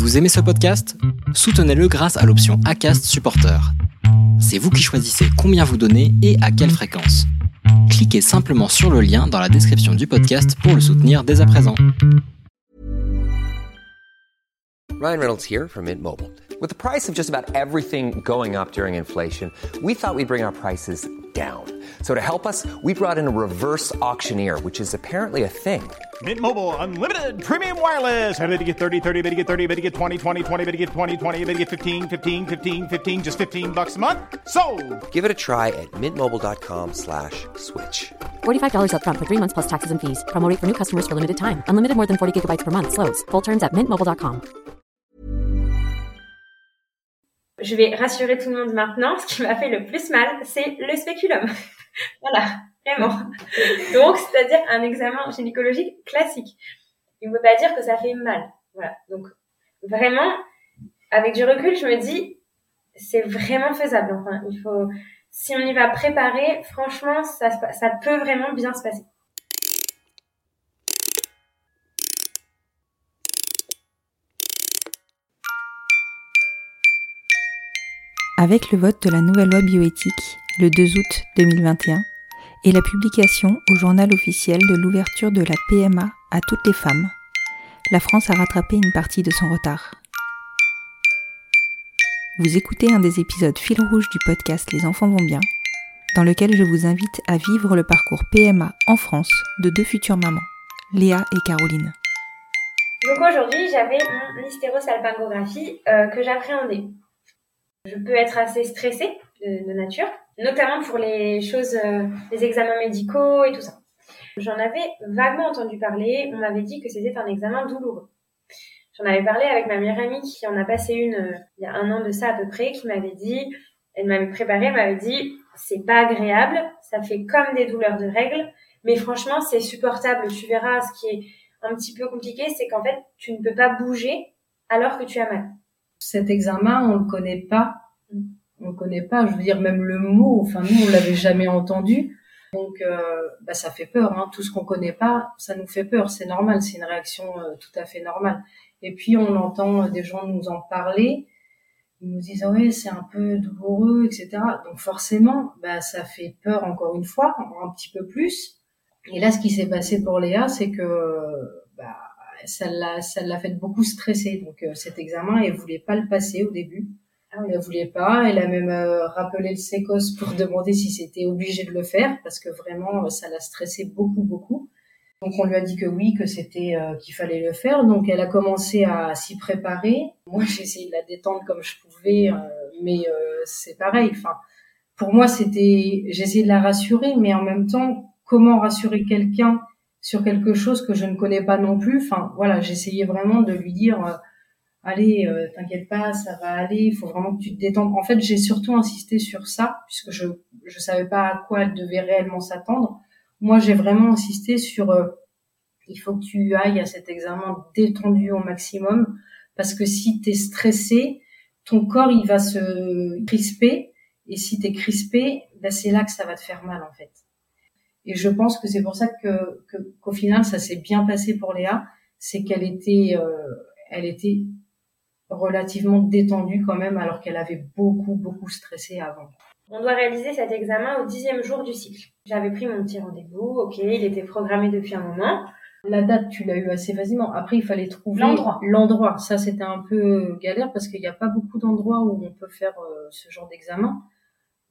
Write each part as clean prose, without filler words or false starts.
Vous aimez ce podcast ? Soutenez-le grâce à l'option Acast Supporter. C'est vous qui choisissez combien vous donnez et à quelle fréquence. Cliquez simplement sur le lien dans la description du podcast pour le soutenir dès à présent. Ryan Reynolds here from Mint Mobile. With the price of just about everything going up during inflation, we thought we'd bring our prices down. So to help us, we brought in a reverse auctioneer, which is apparently a thing. Mint Mobile Unlimited Premium Wireless. How to get 30, 30, how to get 30, how to get 20, 20, 20, how to get 20, 20, how to get 15, 15, 15, 15, just $15 a month? Sold! Give it a try at mintmobile.com/switch. $45 up front for 3 months plus taxes and fees. Promo rate for new customers for limited time. Unlimited more than 40 gigabytes per month. Slows full terms at mintmobile.com. Je vais rassurer tout le monde maintenant, ce qui m'a fait le plus mal, c'est le spéculum. Voilà, vraiment. Donc, c'est-à-dire un examen gynécologique classique. Il ne veut pas dire que ça fait mal. Voilà, donc vraiment, avec du recul, je me dis, c'est vraiment faisable. Enfin, il faut, si on y va préparer, franchement, ça peut vraiment bien se passer. Avec le vote de la nouvelle loi bioéthique le 2 août 2021 et la publication au journal officiel de l'ouverture de la PMA à toutes les femmes, la France a rattrapé une partie de son retard. Vous écoutez un des épisodes fil rouge du podcast Les enfants vont bien, dans lequel je vous invite à vivre le parcours PMA en France de deux futures mamans, Léa et Caroline. Donc aujourd'hui, j'avais mon hystérosalpingographie que j'appréhendais. Je peux être assez stressée de nature, notamment pour les choses, les examens médicaux et tout ça. J'en avais vaguement entendu parler, on m'avait dit que c'était un examen douloureux. J'en avais parlé avec ma meilleure amie qui en a passé une il y a un an de ça à peu près, qui m'avait dit, elle m'avait préparée, elle m'avait dit « c'est pas agréable, ça fait comme des douleurs de règles, mais franchement c'est supportable, tu verras, ce qui est un petit peu compliqué, c'est qu'en fait tu ne peux pas bouger alors que tu as mal ». Cet examen, on le connaît pas. Je veux dire, même le mot, enfin, nous, on l'avait jamais entendu. Donc, ça fait peur, hein. Tout ce qu'on connaît pas, ça nous fait peur. C'est normal. C'est une réaction tout à fait normale. Et puis, on entend des gens nous en parler. Ils nous disent, ouais, c'est un peu douloureux, etc. Donc, forcément, ça fait peur encore une fois, un petit peu plus. Et là, ce qui s'est passé pour Léa, c'est que, ça l'a fait beaucoup stresser. Donc, cet examen, elle voulait pas le passer au début. Elle voulait pas. Elle a même rappelé le sécos pour demander si c'était obligé de le faire parce que vraiment, ça l'a stressé beaucoup, beaucoup. Donc, on lui a dit que oui, que c'était qu'il fallait le faire. Donc, elle a commencé à s'y préparer. Moi, j'ai essayé de la détendre comme je pouvais, mais c'est pareil. Enfin, pour moi, j'ai essayé de la rassurer, mais en même temps, comment rassurer quelqu'un sur quelque chose que je ne connais pas non plus. Enfin, voilà, j'essayais vraiment de lui dire « Allez, t'inquiète pas, ça va aller, il faut vraiment que tu te détendes. » En fait, j'ai surtout insisté sur ça, puisque je savais pas à quoi elle devait réellement s'attendre. Moi, j'ai vraiment insisté sur « Il faut que tu ailles à cet examen détendu au maximum, parce que si t'es stressé, ton corps, il va se crisper, et si t'es crispé, c'est là que ça va te faire mal, en fait. » Et je pense que c'est pour ça qu'au final, ça s'est bien passé pour Léa. C'est qu'elle était, relativement détendue quand même, alors qu'elle avait beaucoup, beaucoup stressé avant. On doit réaliser cet examen au 10e jour du cycle. J'avais pris mon petit rendez-vous, ok, il était programmé depuis un moment. La date, tu l'as eu assez facilement. Après, il fallait trouver l'endroit. Ça, c'était un peu galère parce qu'il n'y a pas beaucoup d'endroits où on peut faire ce genre d'examen.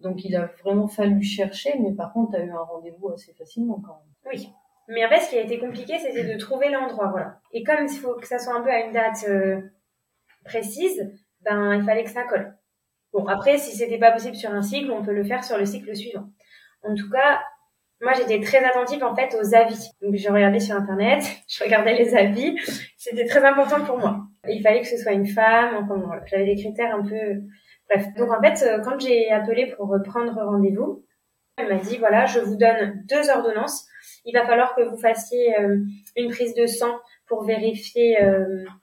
Donc, il a vraiment fallu chercher, mais par contre, t'as eu un rendez-vous assez facilement quand même. Oui, mais en fait, ce qui a été compliqué, c'était de trouver l'endroit, voilà. Et comme il faut que ça soit un peu à une date précise, il fallait que ça colle. Bon, après, si c'était pas possible sur un cycle, on peut le faire sur le cycle suivant. En tout cas, moi, j'étais très attentive, en fait, aux avis. Donc, je regardais sur Internet, je regardais les avis. C'était très important pour moi. Et il fallait que ce soit une femme, enfin, voilà. J'avais des critères un peu... Bref, donc en fait, quand j'ai appelé pour prendre rendez-vous, elle m'a dit, voilà, je vous donne 2 ordonnances. Il va falloir que vous fassiez une prise de sang pour vérifier...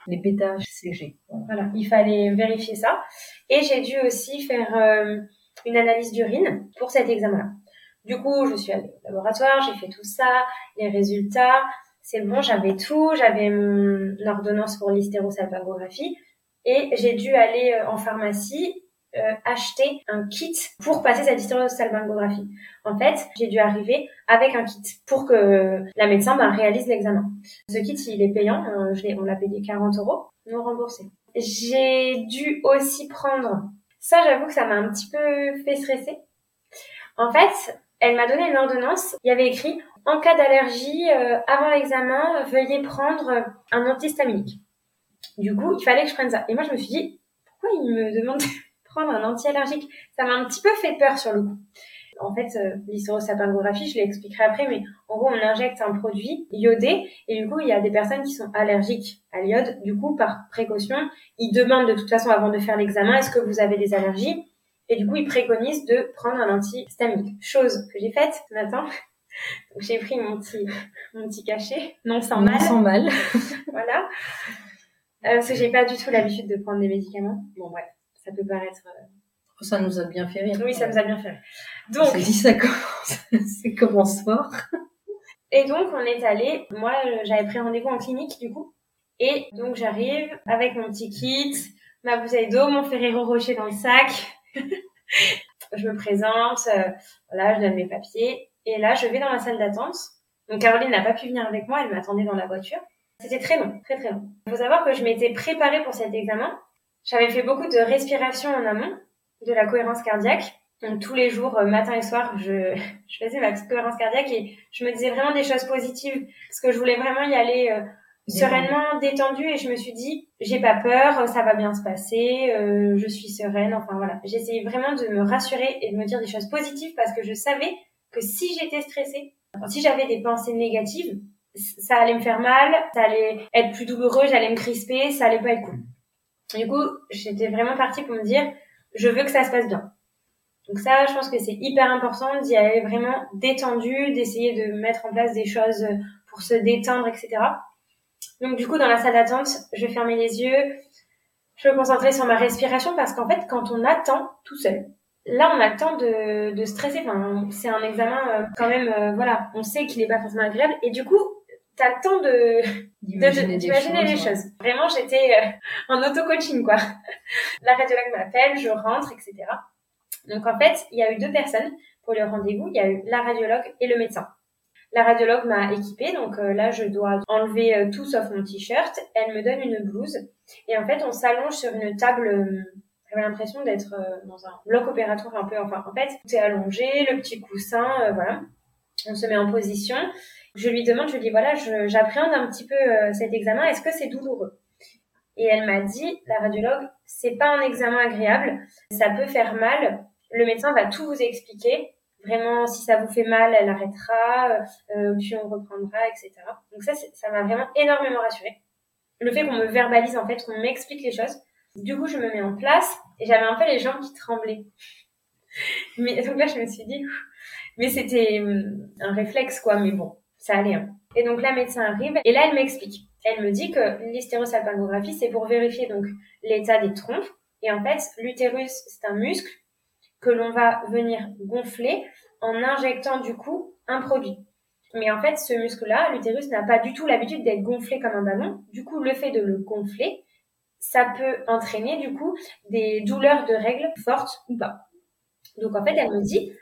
les bêta CG. Voilà, il fallait vérifier ça. Et j'ai dû aussi faire une analyse d'urine pour cet examen-là. Du coup, je suis allée au laboratoire, j'ai fait tout ça, les résultats. C'est bon, j'avais tout, j'avais mon ordonnance pour l'hystérosalpingographie. et j'ai dû aller en pharmacie acheter un kit pour passer cette hystérosalpingographie. En fait, j'ai dû arriver avec un kit pour que la médecin réalise l'examen. Ce kit, il est payant, on l'a payé 40 €, non remboursé. J'ai dû aussi prendre, ça j'avoue que ça m'a un petit peu fait stresser. En fait, elle m'a donné une ordonnance, il y avait écrit « En cas d'allergie, avant l'examen, veuillez prendre un antihistaminique ». Du coup, il fallait que je prenne ça. Et moi, je me suis dit « Pourquoi il me demande de prendre un anti-allergique ?» Ça m'a un petit peu fait peur sur le coup. En fait, l'hystérosalpingographie, je l'expliquerai après, mais en gros, on injecte un produit iodé et du coup, il y a des personnes qui sont allergiques à l'iode. Du coup, par précaution, ils demandent de toute façon avant de faire l'examen « Est-ce que vous avez des allergies ?» Et du coup, ils préconisent de prendre un antihistaminique. Chose que j'ai faite ce matin. Donc, j'ai pris mon petit cachet, non sans mal. Voilà. Parce que j'ai pas du tout l'habitude de prendre des médicaments. Bon, bref, ça peut paraître... Ça nous a bien fait rire. Oui, ça nous a bien fait rire. Donc... On s'est dit, ça commence fort. Et donc, on est allé... Moi, j'avais pris rendez-vous en clinique, du coup. Et donc, j'arrive avec mon petit kit, ma bouteille d'eau, mon Ferrero Rocher dans le sac. Je me présente, voilà, je donne mes papiers. Et là, je vais dans la salle d'attente. Donc, Caroline n'a pas pu venir avec moi, elle m'attendait dans la voiture. C'était très long, très très long. Il faut savoir que je m'étais préparée pour cet examen. J'avais fait beaucoup de respiration en amont, de la cohérence cardiaque. Donc, tous les jours, matin et soir, je faisais ma petite cohérence cardiaque et je me disais vraiment des choses positives parce que je voulais vraiment y aller sereinement, détendue. Et je me suis dit, j'ai pas peur, ça va bien se passer, je suis sereine. Enfin, voilà. J'essayais vraiment de me rassurer et de me dire des choses positives parce que je savais que si j'étais stressée, si j'avais des pensées négatives, ça allait me faire mal, ça allait être plus douloureux, j'allais me crisper, ça allait pas être cool. Du coup, j'étais vraiment partie pour me dire... Je veux que ça se passe bien. Donc ça, je pense que c'est hyper important d'y aller vraiment détendu, d'essayer de mettre en place des choses pour se détendre, etc. Donc du coup, dans la salle d'attente, je fermais les yeux, je me concentrais sur ma respiration parce qu'en fait, quand on attend tout seul, là, on attend de stresser. Enfin, c'est un examen quand même, voilà, on sait qu'il n'est pas forcément agréable. Et du coup, t'as le temps d'imaginer les choses. Vraiment, j'étais en auto-coaching, quoi. La radiologue m'appelle, je rentre, etc. Donc, en fait, il y a eu 2 personnes pour le rendez-vous. Il y a eu la radiologue et le médecin. La radiologue m'a équipée. Donc, là, je dois enlever tout sauf mon t-shirt. Elle me donne une blouse. Et en fait, on s'allonge sur une table. J'avais l'impression d'être dans un bloc opératoire un peu. Enfin, en fait, t'es allongé, le petit coussin, voilà. On se met en position. Je lui demande, je lui dis, voilà, j'appréhende un petit peu cet examen. Est-ce que c'est douloureux? Et elle m'a dit, la radiologue, c'est pas un examen agréable. Ça peut faire mal. Le médecin va tout vous expliquer. Vraiment, si ça vous fait mal, elle arrêtera. Puis on reprendra, etc. Donc ça, ça m'a vraiment énormément rassurée. Le fait qu'on me verbalise, en fait, qu'on m'explique les choses. Du coup, je me mets en place et j'avais un peu les jambes qui tremblaient. Mais donc là, je me suis dit, mais c'était un réflexe, quoi. Mais bon. Ça allait. Hein. Et donc, la médecin arrive et là, elle m'explique. Elle me dit que l'hystérosalpingographie, c'est pour vérifier donc l'état des trompes. Et en fait, l'utérus, c'est un muscle que l'on va venir gonfler en injectant du coup un produit. Mais en fait, ce muscle-là, l'utérus n'a pas du tout l'habitude d'être gonflé comme un ballon. Du coup, le fait de le gonfler, ça peut entraîner du coup des douleurs de règles fortes ou pas. Donc, en fait, elle me dit...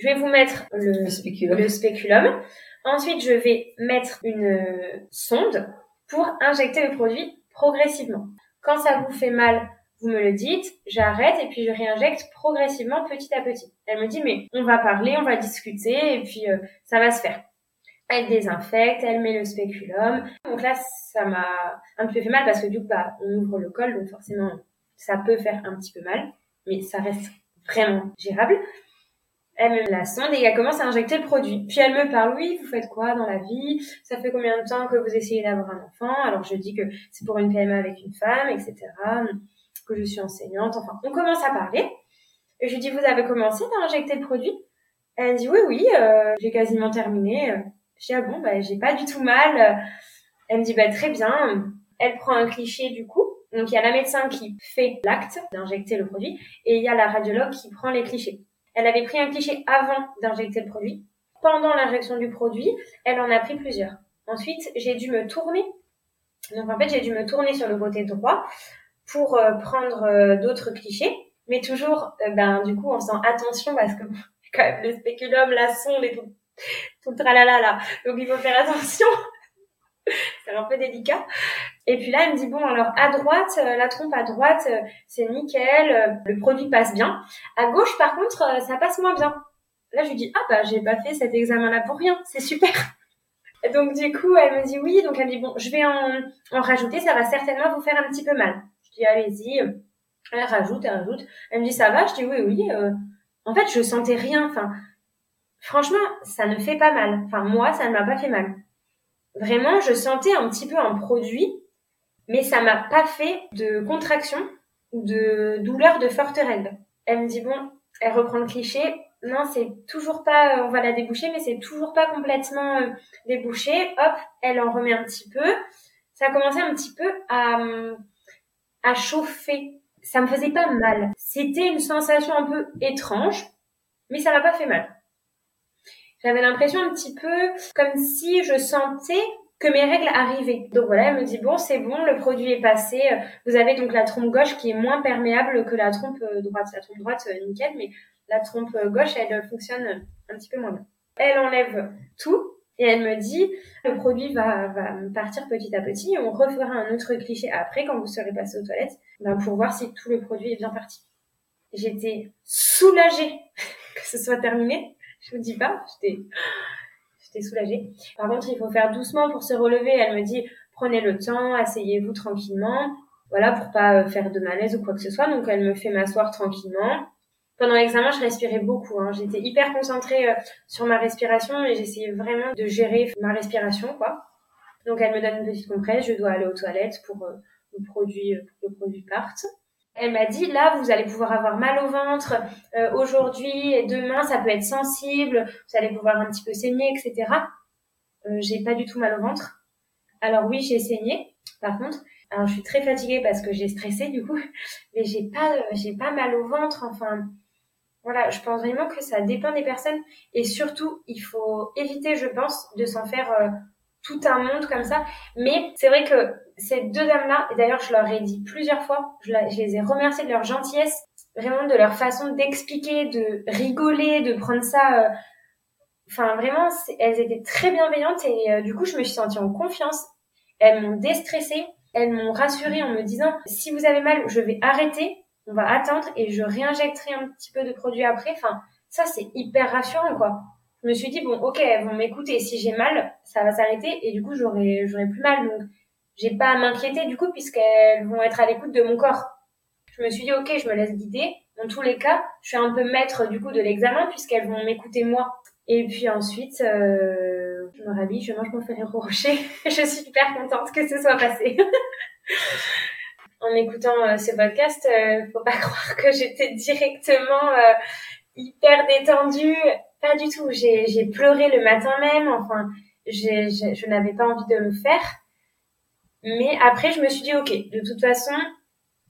Je vais vous mettre le spéculum. Ensuite, je vais mettre une sonde pour injecter le produit progressivement. Quand ça vous fait mal, vous me le dites, j'arrête et puis je réinjecte progressivement petit à petit. Elle me dit, mais on va parler, on va discuter et puis ça va se faire. Elle désinfecte, elle met le spéculum. Donc là, ça m'a un petit peu fait mal parce que du coup, on ouvre le col, donc forcément, ça peut faire un petit peu mal, mais ça reste vraiment gérable. Elle me la sonde et elle commence à injecter le produit. Puis elle me parle, oui, vous faites quoi dans la vie? Ça fait combien de temps que vous essayez d'avoir un enfant? Alors je dis que c'est pour une PMA avec une femme, etc. Que je suis enseignante. Enfin, on commence à parler. Et je lui dis, vous avez commencé à injecter le produit? Elle dit, oui, j'ai quasiment terminé. Je dis, ah bon, j'ai pas du tout mal. Elle me dit, très bien. Elle prend un cliché du coup. Donc il y a la médecin qui fait l'acte d'injecter le produit et il y a la radiologue qui prend les clichés. Elle avait pris un cliché avant d'injecter le produit. Pendant l'injection du produit, elle en a pris plusieurs. Ensuite, j'ai dû me tourner. Donc, en fait, j'ai dû me tourner sur le côté droit pour prendre d'autres clichés. Mais toujours, du coup, en faisant attention parce que quand même le spéculum, la sonde et tout le tralala là. Donc, il faut faire attention. C'est un peu délicat. Et puis là, elle me dit, bon, alors à droite, la trompe à droite, c'est nickel, le produit passe bien. À gauche, par contre, ça passe moins bien. Là, je lui dis, j'ai pas fait cet examen-là pour rien, c'est super. Donc, du coup, elle me dit oui. Donc, elle me dit, bon, je vais en rajouter, ça va certainement vous faire un petit peu mal. Je dis, allez-y. Elle rajoute, elle rajoute. Elle me dit, ça va? Je dis, oui. En fait, je sentais rien. Enfin, franchement, ça ne fait pas mal. Enfin, moi, ça ne m'a pas fait mal. Vraiment, je sentais un petit peu un produit, mais ça m'a pas fait de contraction ou de douleur de forterelle. Elle me dit, bon, elle reprend le cliché. Non, c'est toujours pas, on va la déboucher, mais c'est toujours pas complètement débouché. Hop, elle en remet un petit peu. Ça a commencé un petit peu à chauffer. Ça me faisait pas mal. C'était une sensation un peu étrange, mais ça m'a pas fait mal. J'avais l'impression un petit peu comme si je sentais que mes règles arrivaient. Donc voilà, elle me dit, bon, c'est bon, le produit est passé. Vous avez donc la trompe gauche qui est moins perméable que la trompe droite. La trompe droite, nickel, mais la trompe gauche, elle fonctionne un petit peu moins bien. Elle enlève tout et elle me dit, le produit va partir petit à petit. On refera un autre cliché après quand vous serez passé aux toilettes pour voir si tout le produit est bien parti. J'étais soulagée que ce soit terminé. Je vous dis pas, j'étais soulagée. Par contre, il faut faire doucement pour se relever. Elle me dit, prenez le temps, asseyez-vous tranquillement. Voilà, pour pas faire de malaise ou quoi que ce soit. Donc, elle me fait m'asseoir tranquillement. Pendant l'examen, je respirais beaucoup. J'étais hyper concentrée sur ma respiration et j'essayais vraiment de gérer ma respiration, quoi. Donc, elle me donne une petite compresse. Je dois aller aux toilettes pour que le produit parte. Elle m'a dit, là, vous allez pouvoir avoir mal au ventre aujourd'hui et demain, ça peut être sensible, vous allez pouvoir un petit peu saigner, etc. J'ai pas du tout mal au ventre. Alors oui, j'ai saigné, par contre. Alors, je suis très fatiguée parce que j'ai stressé, du coup, mais j'ai pas mal au ventre. Enfin, voilà, je pense vraiment que ça dépend des personnes. Et surtout, il faut éviter, je pense, de s'en faire tout un monde comme ça. Mais c'est vrai que ces deux dames-là, et d'ailleurs, je leur ai dit plusieurs fois, je les ai remerciées de leur gentillesse, vraiment de leur façon d'expliquer, de rigoler, de prendre ça. Enfin, vraiment, elles étaient très bienveillantes et du coup, je me suis sentie en confiance. Elles m'ont déstressée, elles m'ont rassurée en me disant, si vous avez mal, je vais arrêter, on va attendre et je réinjecterai un petit peu de produit après. Enfin, ça, c'est hyper rassurant, quoi. Je me suis dit, bon, ok, elles vont m'écouter. Si j'ai mal, ça va s'arrêter et du coup, j'aurai plus mal. Donc, j'ai pas à m'inquiéter du coup puisqu'elles vont être à l'écoute de mon corps. Je me suis dit, ok, je me laisse guider. Dans tous les cas, je suis un peu maître du coup de l'examen puisqu'elles vont m'écouter moi. Et puis ensuite, je me rhabille, je mange mon Ferrero Rocher. Je suis super contente que ce soit passé. En écoutant ce podcast, faut pas croire que j'étais directement hyper détendue. Pas du tout. J'ai pleuré le matin même. Enfin, je n'avais pas envie de le faire. Mais après, je me suis dit, ok, de toute façon,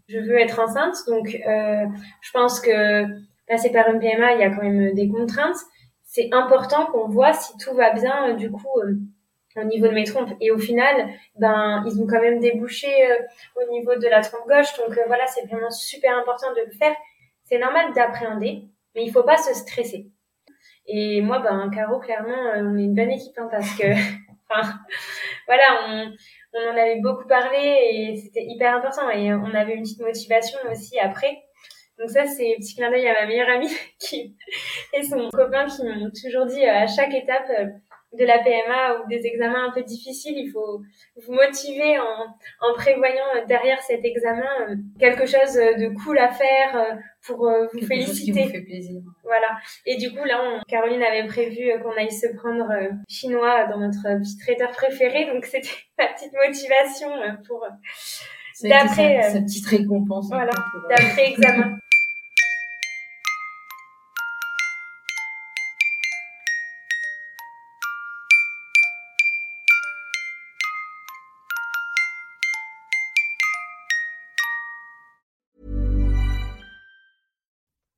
je veux être enceinte. Donc, je pense que passer par une PMA, il y a quand même des contraintes. C'est important qu'on voit si tout va bien, du coup, au niveau de mes trompes. Et au final, ils ont quand même débouché au niveau de la trompe gauche. Donc, voilà, c'est vraiment super important de le faire. C'est normal d'appréhender, mais il faut pas se stresser. Et moi, Caro, clairement, on est une bonne équipe, parce que... Enfin, voilà, on en avait beaucoup parlé et c'était hyper important et on avait une petite motivation aussi après. Donc ça, c'est un petit clin d'œil à ma meilleure amie et son copain qui m'ont toujours dit à chaque étape de la PMA ou des examens un peu difficiles, il faut vous motiver en prévoyant derrière cet examen quelque chose de cool à faire pour vous féliciter. Quelque chose qui vous fait plaisir. Voilà. Et du coup, là, Caroline avait prévu qu'on aille se prendre chinois dans notre petit traiteur préféré. Donc, c'était ma petite motivation pour... D'après... Sa petite récompense. Voilà, d'après examen.